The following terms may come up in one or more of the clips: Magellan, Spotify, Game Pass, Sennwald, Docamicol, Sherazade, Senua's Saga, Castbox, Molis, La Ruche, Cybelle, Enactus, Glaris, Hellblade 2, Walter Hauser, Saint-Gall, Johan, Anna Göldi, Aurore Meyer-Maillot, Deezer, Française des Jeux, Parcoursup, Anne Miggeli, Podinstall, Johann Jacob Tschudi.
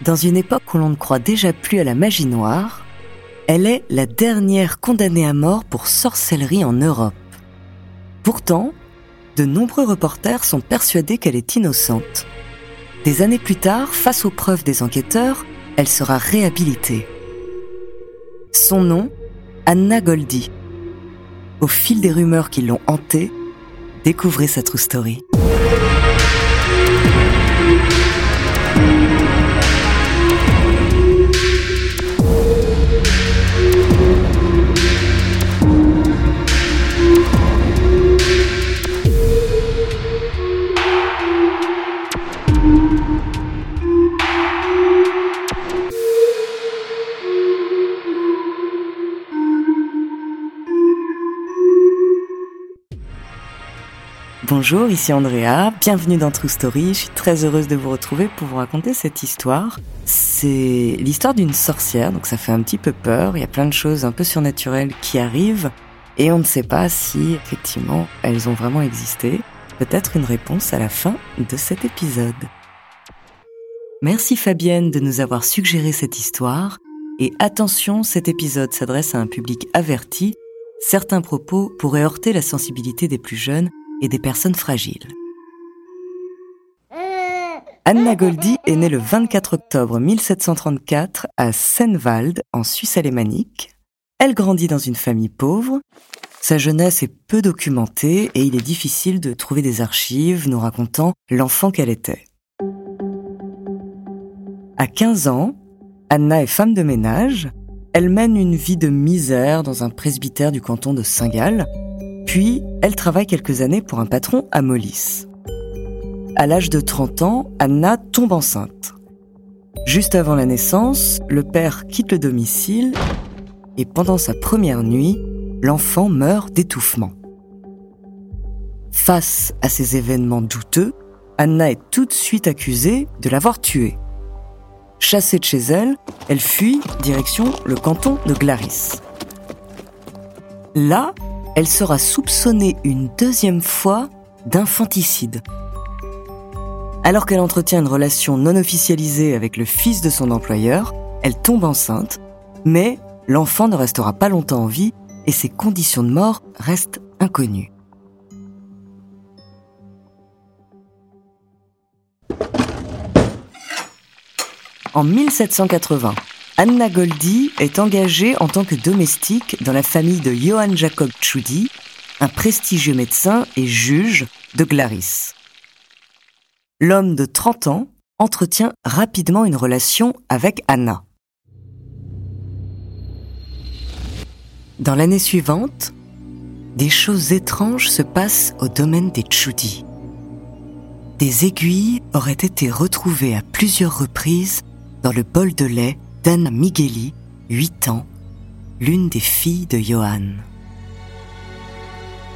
Dans une époque où l'on ne croit déjà plus à la magie noire, elle est la dernière condamnée à mort pour sorcellerie en Europe. Pourtant, de nombreux reporters sont persuadés qu'elle est innocente. Des années plus tard, face aux preuves des enquêteurs, elle sera réhabilitée. Son nom, Anna Göldi. Au fil des rumeurs qui l'ont hantée, découvrez sa true story. Bonjour, ici Andrea, bienvenue dans True Story, je suis très heureuse de vous retrouver pour vous raconter cette histoire. C'est l'histoire d'une sorcière, donc ça fait un petit peu peur, il y a plein de choses un peu surnaturelles qui arrivent, et on ne sait pas si, effectivement, elles ont vraiment existé. Peut-être une réponse à la fin de cet épisode. Merci Fabienne de nous avoir suggéré cette histoire, et attention, cet épisode s'adresse à un public averti, certains propos pourraient heurter la sensibilité des plus jeunes, et des personnes fragiles. Anna Göldi est née le 24 octobre 1734 à Sennwald, en Suisse alémanique. Elle grandit dans une famille pauvre. Sa jeunesse est peu documentée et il est difficile de trouver des archives nous racontant l'enfant qu'elle était. À 15 ans, Anna est femme de ménage. Elle mène une vie de misère dans un presbytère du canton de Saint-Gall. Puis, elle travaille quelques années pour un patron à Molis. À l'âge de 30 ans, Anna tombe enceinte. Juste avant la naissance, le père quitte le domicile et pendant sa première nuit, l'enfant meurt d'étouffement. Face à ces événements douteux, Anna est tout de suite accusée de l'avoir tué. Chassée de chez elle, elle fuit direction le canton de Glaris. Là, elle sera soupçonnée une deuxième fois d'infanticide. Alors qu'elle entretient une relation non officialisée avec le fils de son employeur, elle tombe enceinte, mais l'enfant ne restera pas longtemps en vie et ses conditions de mort restent inconnues. En 1780, Anna Göldi est engagée en tant que domestique dans la famille de Johann Jacob Tschudi, un prestigieux médecin et juge de Glaris. L'homme de 30 ans entretient rapidement une relation avec Anna. Dans l'année suivante, des choses étranges se passent au domaine des Tschudi. Des aiguilles auraient été retrouvées à plusieurs reprises dans le bol de lait d'Anne Miggeli, 8 ans, l'une des filles de Johan.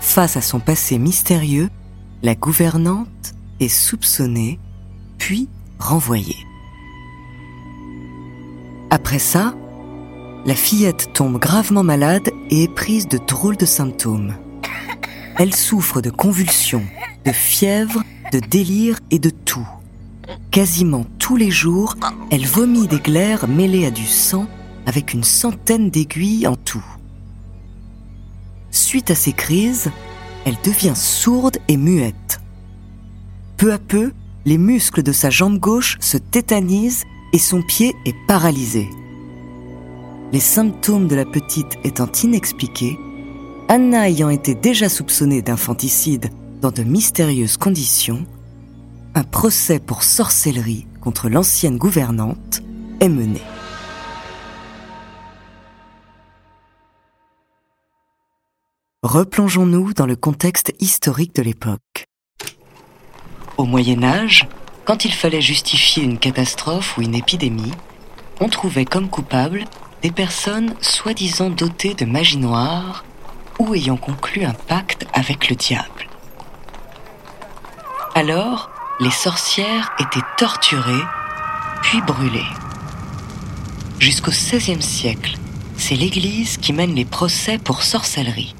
Face à son passé mystérieux, la gouvernante est soupçonnée, puis renvoyée. Après ça, la fillette tombe gravement malade et est prise de drôles de symptômes. Elle souffre de convulsions, de fièvre, de délire et de toux. Quasiment tous les jours, elle vomit des glaires mêlées à du sang avec une centaine d'aiguilles en tout. Suite à ces crises, elle devient sourde et muette. Peu à peu, les muscles de sa jambe gauche se tétanisent et son pied est paralysé. Les symptômes de la petite étant inexpliqués, Anna ayant été déjà soupçonnée d'infanticide dans de mystérieuses conditions, un procès pour sorcellerie contre l'ancienne gouvernante est mené. replongeons-nous dans le contexte historique de l'époque. Au Moyen-Âge, quand il fallait justifier une catastrophe ou une épidémie, on trouvait comme coupables des personnes soi-disant dotées de magie noire ou ayant conclu un pacte avec le diable. Alors, les sorcières étaient torturées, puis brûlées. Jusqu'au XVIe siècle, c'est l'Église qui mène les procès pour sorcellerie.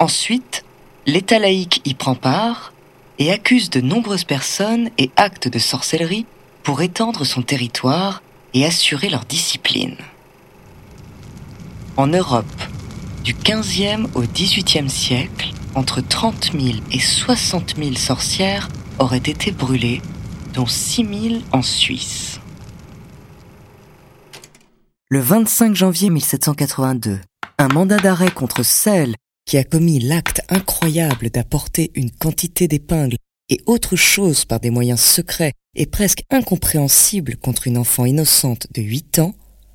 Ensuite, l'État laïque y prend part et accuse de nombreuses personnes et actes de sorcellerie pour étendre son territoire et assurer leur discipline. En Europe, du XVe au XVIIIe siècle, entre 30 000 et 60 000 sorcières auraient été brûlées, dont 6 000 en Suisse. Le 25 janvier 1782, un mandat d'arrêt contre celle qui a commis l'acte incroyable d'apporter une quantité d'épingles et autres choses par des moyens secrets et presque incompréhensibles contre une enfant innocente de 8 ans,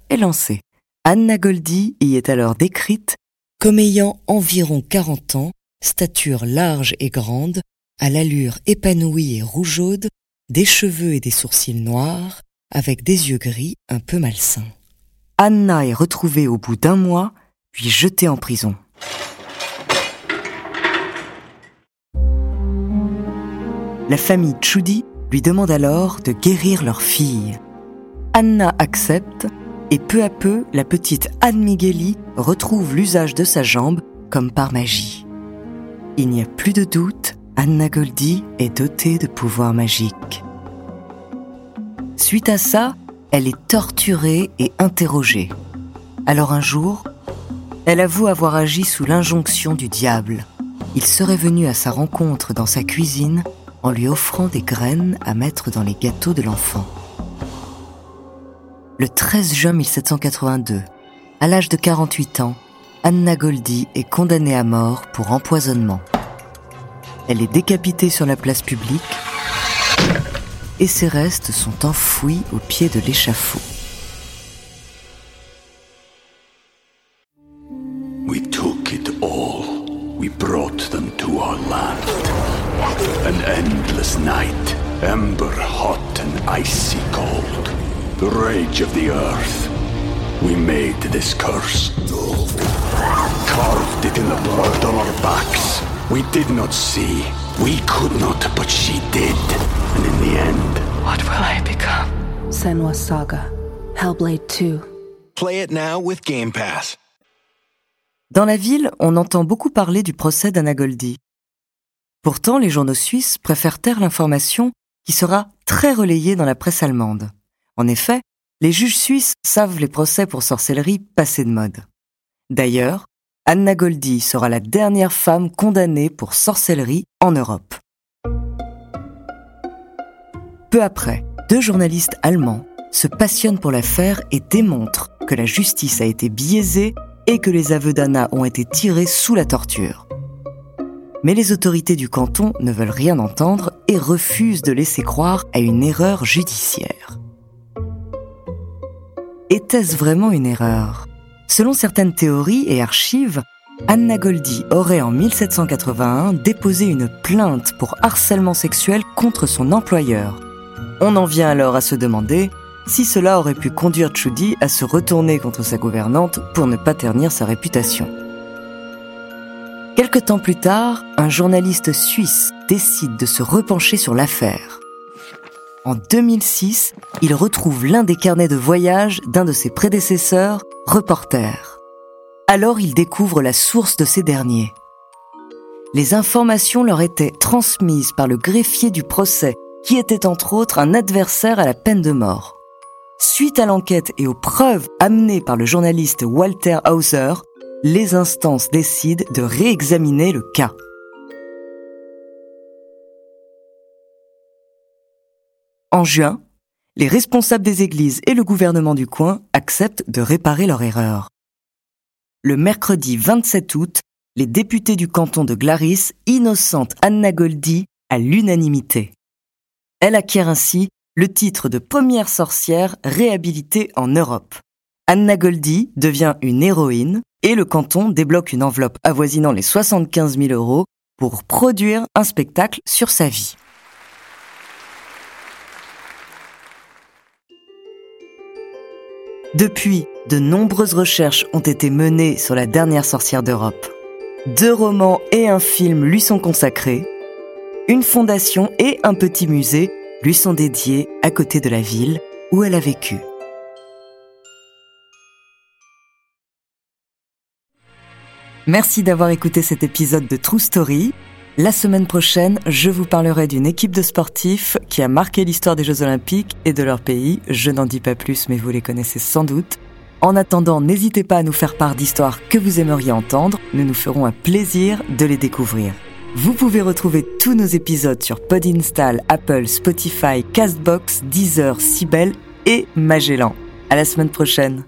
est lancé. Anna Göldi y est alors décrite comme ayant environ 40 ans, stature large et grande, à l'allure épanouie et rougeaude, des cheveux et des sourcils noirs, avec des yeux gris un peu malsains. Anna est retrouvée au bout d'un mois, puis jetée en prison. La famille Tschudi lui demande alors de guérir leur fille. Anna accepte et peu à peu, la petite Anne Miggeli retrouve l'usage de sa jambe comme par magie. Il n'y a plus de doute, Anna Göldi est dotée de pouvoirs magiques. Suite à ça, elle est torturée et interrogée. Alors un jour, elle avoue avoir agi sous l'injonction du diable. Il serait venu à sa rencontre dans sa cuisine en lui offrant des graines à mettre dans les gâteaux de l'enfant. Le 13 juin 1782, à l'âge de 48 ans, Anna Göldi est condamnée à mort pour empoisonnement. Elle est décapitée sur la place publique et ses restes sont enfouis au pied de l'échafaud. We took it all. We brought them to our land. An endless night, ember hot and icy cold. The rage of the earth. We made this curse. Carved it in the blood on our backs. We did not see. We could not, but she did. And in the end, what will I become? Senua's Saga. Hellblade 2. Play it now with Game Pass. Dans la ville, on entend beaucoup parler du procès d'Anna Göldi. Pourtant, les journaux suisses préfèrent taire l'information qui sera très relayée dans la presse allemande. En effet, les juges suisses savent les procès pour sorcellerie passés de mode. D'ailleurs, Anna Göldi sera la dernière femme condamnée pour sorcellerie en Europe. Peu après, deux journalistes allemands se passionnent pour l'affaire et démontrent que la justice a été biaisée et que les aveux d'Anna ont été tirés sous la torture. Mais les autorités du canton ne veulent rien entendre et refusent de laisser croire à une erreur judiciaire. Était-ce vraiment une erreur ? Selon certaines théories et archives, Anna Göldi aurait en 1781 déposé une plainte pour harcèlement sexuel contre son employeur. On en vient alors à se demander si cela aurait pu conduire Tschudi à se retourner contre sa gouvernante pour ne pas ternir sa réputation. Quelque temps plus tard, un journaliste suisse décide de se repencher sur l'affaire. En 2006, il retrouve l'un des carnets de voyage d'un de ses prédécesseurs, reporter. Alors il découvre la source de ces derniers. Les informations leur étaient transmises par le greffier du procès, qui était entre autres un adversaire à la peine de mort. Suite à l'enquête et aux preuves amenées par le journaliste Walter Hauser, les instances décident de réexaminer le cas. En juin, les responsables des églises et le gouvernement du coin acceptent de réparer leur erreur. Le mercredi 27 août, les députés du canton de Glaris innocentent Anna Göldi à l'unanimité. Elle acquiert ainsi le titre de première sorcière réhabilitée en Europe. Anna Göldi devient une héroïne et le canton débloque une enveloppe avoisinant les 75 000 € pour produire un spectacle sur sa vie. Depuis, de nombreuses recherches ont été menées sur la dernière sorcière d'Europe. 2 romans et un film lui sont consacrés. Une fondation et un petit musée lui sont dédiés à côté de la ville où elle a vécu. Merci d'avoir écouté cet épisode de True Story. La semaine prochaine, je vous parlerai d'une équipe de sportifs qui a marqué l'histoire des Jeux Olympiques et de leur pays. Je n'en dis pas plus, mais vous les connaissez sans doute. En attendant, n'hésitez pas à nous faire part d'histoires que vous aimeriez entendre. Nous nous ferons un plaisir de les découvrir. Vous pouvez retrouver tous nos épisodes sur Podinstall, Apple, Spotify, Castbox, Deezer, Cybelle et Magellan. À la semaine prochaine.